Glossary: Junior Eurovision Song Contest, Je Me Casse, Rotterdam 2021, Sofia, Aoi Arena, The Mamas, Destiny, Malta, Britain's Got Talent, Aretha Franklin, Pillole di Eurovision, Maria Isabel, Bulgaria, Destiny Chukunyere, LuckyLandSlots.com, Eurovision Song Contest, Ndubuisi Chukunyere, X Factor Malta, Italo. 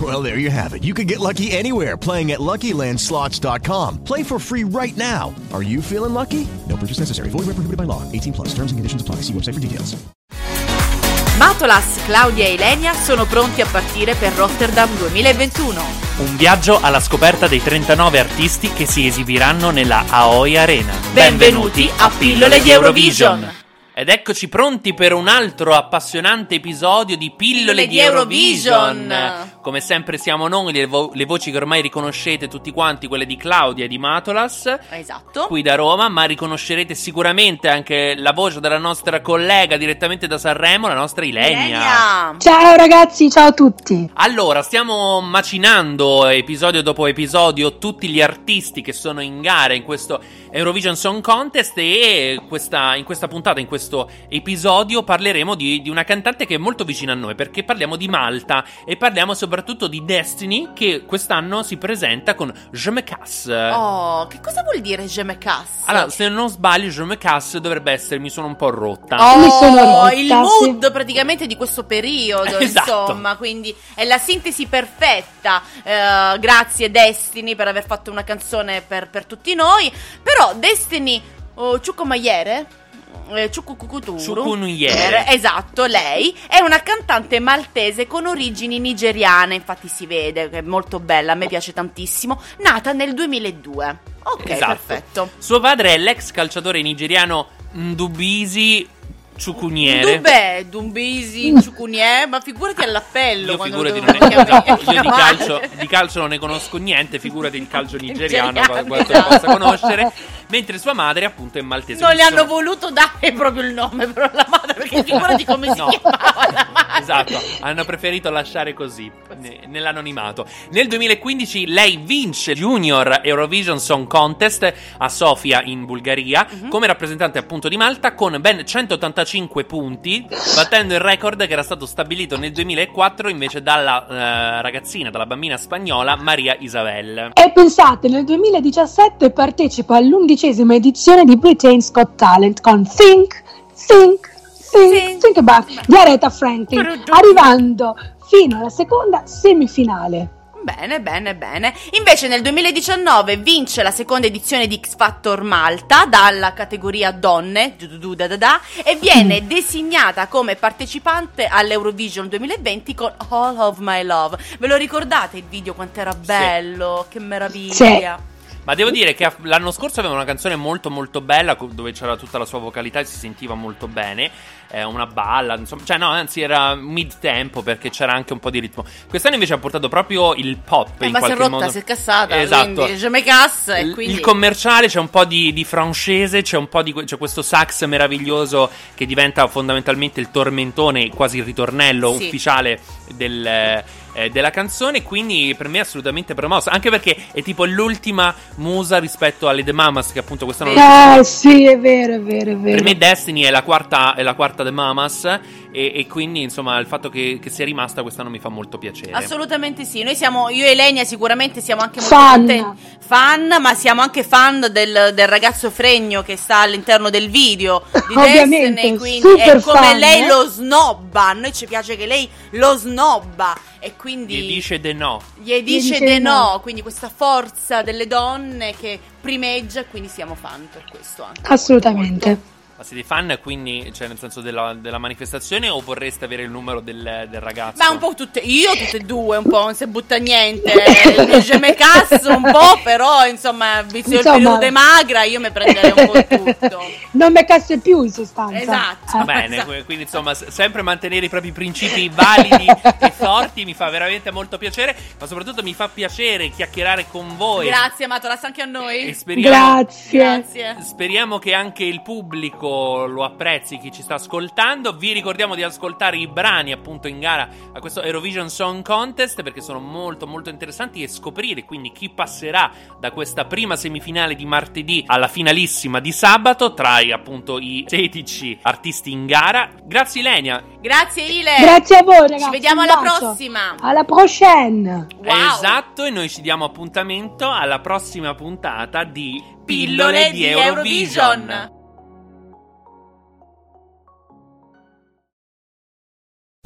Well, there you have it. You can get lucky anywhere, playing at LuckyLandSlots.com. Play for free right now. Are you feeling lucky? No purchase necessary. Void where prohibited by law. 18+. Terms and conditions apply. See website for details. Matolas, Claudia e Elenia sono pronti a partire per Rotterdam 2021. Un viaggio alla scoperta dei 39 artisti che si esibiranno nella Aoi Arena. Benvenuti a Pillole di Eurovision! Ed eccoci pronti per un altro appassionante episodio di Pillole di Eurovision. Come sempre siamo noi, le voci che ormai riconoscete tutti quanti, quelle di Claudia e di Matolas. Esatto. Qui da Roma, ma riconoscerete sicuramente anche la voce della nostra collega direttamente da Sanremo, la nostra Ilenia. Ciao ragazzi, ciao a tutti. Allora, stiamo macinando episodio dopo episodio tutti gli artisti che sono in gara in questo Eurovision Song Contest, e in questa puntata, in questo episodio parleremo di una cantante che è molto vicina a noi, perché parliamo di Malta e parliamo soprattutto di Destiny, che quest'anno si presenta con Je Me Casse. Oh, che cosa vuol dire Je Me Casse? Allora, se non sbaglio, Je Me Casse dovrebbe essere mi sono un po' rotta. Oh, mi sono rotta, il mood praticamente di questo periodo, esatto. Insomma, quindi è la sintesi perfetta. Grazie Destiny per aver fatto una canzone per tutti noi. Però Destiny Chukunyere, Chukunyere, esatto, lei è una cantante maltese con origini nigeriane, infatti si vede che è molto bella, a me piace tantissimo, nata nel 2002. Ok, esatto. Perfetto. Suo padre è l'ex calciatore nigeriano Ndubuisi Chukunyere. Ndubuisi Chukunyere, ma figurati all'appello. Io figurati esatto. Io di calcio non ne conosco niente, figurati il calcio nigeriano. Quanto lo possa conoscere. Mentre sua madre appunto è maltese. Non le hanno voluto dare proprio il nome però la madre, perché figurati come si chiamava la madre. Esatto, hanno preferito lasciare così nell'anonimato. Nel 2015 lei vince Junior Eurovision Song Contest a Sofia in Bulgaria, come rappresentante appunto di Malta, con ben 185 punti, battendo il record che era stato stabilito nel 2004 invece dalla bambina spagnola Maria Isabel. E pensate, nel 2017 partecipa all'11 edizione di Britain's Got Talent con Think About di Aretha Franklin, arrivando fino alla seconda semifinale. Bene. Invece nel 2019 vince la seconda edizione di X Factor Malta dalla categoria donne e viene designata come partecipante all'Eurovision 2020 con All of My Love. Ve lo ricordate il video quant'era bello? Sì. Che meraviglia. Sì. Ma devo dire che l'anno scorso aveva una canzone molto molto bella, dove c'era tutta la sua vocalità e si sentiva molto bene, una balla, insomma, cioè no, anzi era mid tempo perché c'era anche un po' di ritmo. Quest'anno invece ha portato proprio il pop, in qualche modo. Ma si è rotta, si è cassata, esatto. Quindi Je me casse, e quindi il commerciale, c'è un po' di francese, c'è questo sax meraviglioso che diventa fondamentalmente il tormentone, quasi il ritornello ufficiale della canzone, quindi per me è assolutamente promossa, anche perché è tipo l'ultima musa rispetto alle The Mamas, che appunto quest'anno è vero. Per me Destiny è la quarta The Mamas, e quindi insomma il fatto che sia rimasta quest'anno mi fa molto piacere. Assolutamente sì, noi siamo, io e Elenia sicuramente siamo anche molto fan, ma siamo anche fan del ragazzo fregno che sta all'interno del video di Destiny, quindi è come fan, lei lo snobba, a noi ci piace che lei lo snobba e quindi gli dice de no, quindi questa forza delle donne che primeggia, quindi siamo fan per questo anche. Assolutamente. Ma siete fan, quindi, cioè nel senso della manifestazione, o vorreste avere il numero del ragazzo? Ma un po' tutte e due, un po' non si butta niente, Je me casse un po', però insomma, visto il periodo magra, io mi prenderei un po' tutto. Non me casse più, in sostanza. Esatto. Va bene, esatto. Quindi insomma, sempre mantenere i propri principi validi e forti mi fa veramente molto piacere, ma soprattutto mi fa piacere chiacchierare con voi. Grazie, Matolas, anche a noi. Speriamo, Grazie. Speriamo che anche il pubblico pubblico lo apprezzi, chi ci sta ascoltando. Vi ricordiamo di ascoltare i brani appunto in gara a questo Eurovision Song Contest, perché sono molto molto interessanti, e scoprire quindi chi passerà da questa prima semifinale di martedì alla finalissima di sabato tra appunto i 16 artisti in gara. Grazie Ilenia. Grazie Ile. Grazie a voi ragazzi. Ci vediamo alla prossima. Alla prochaine. Wow. Esatto, e noi ci diamo appuntamento alla prossima puntata di Pillole di Eurovision.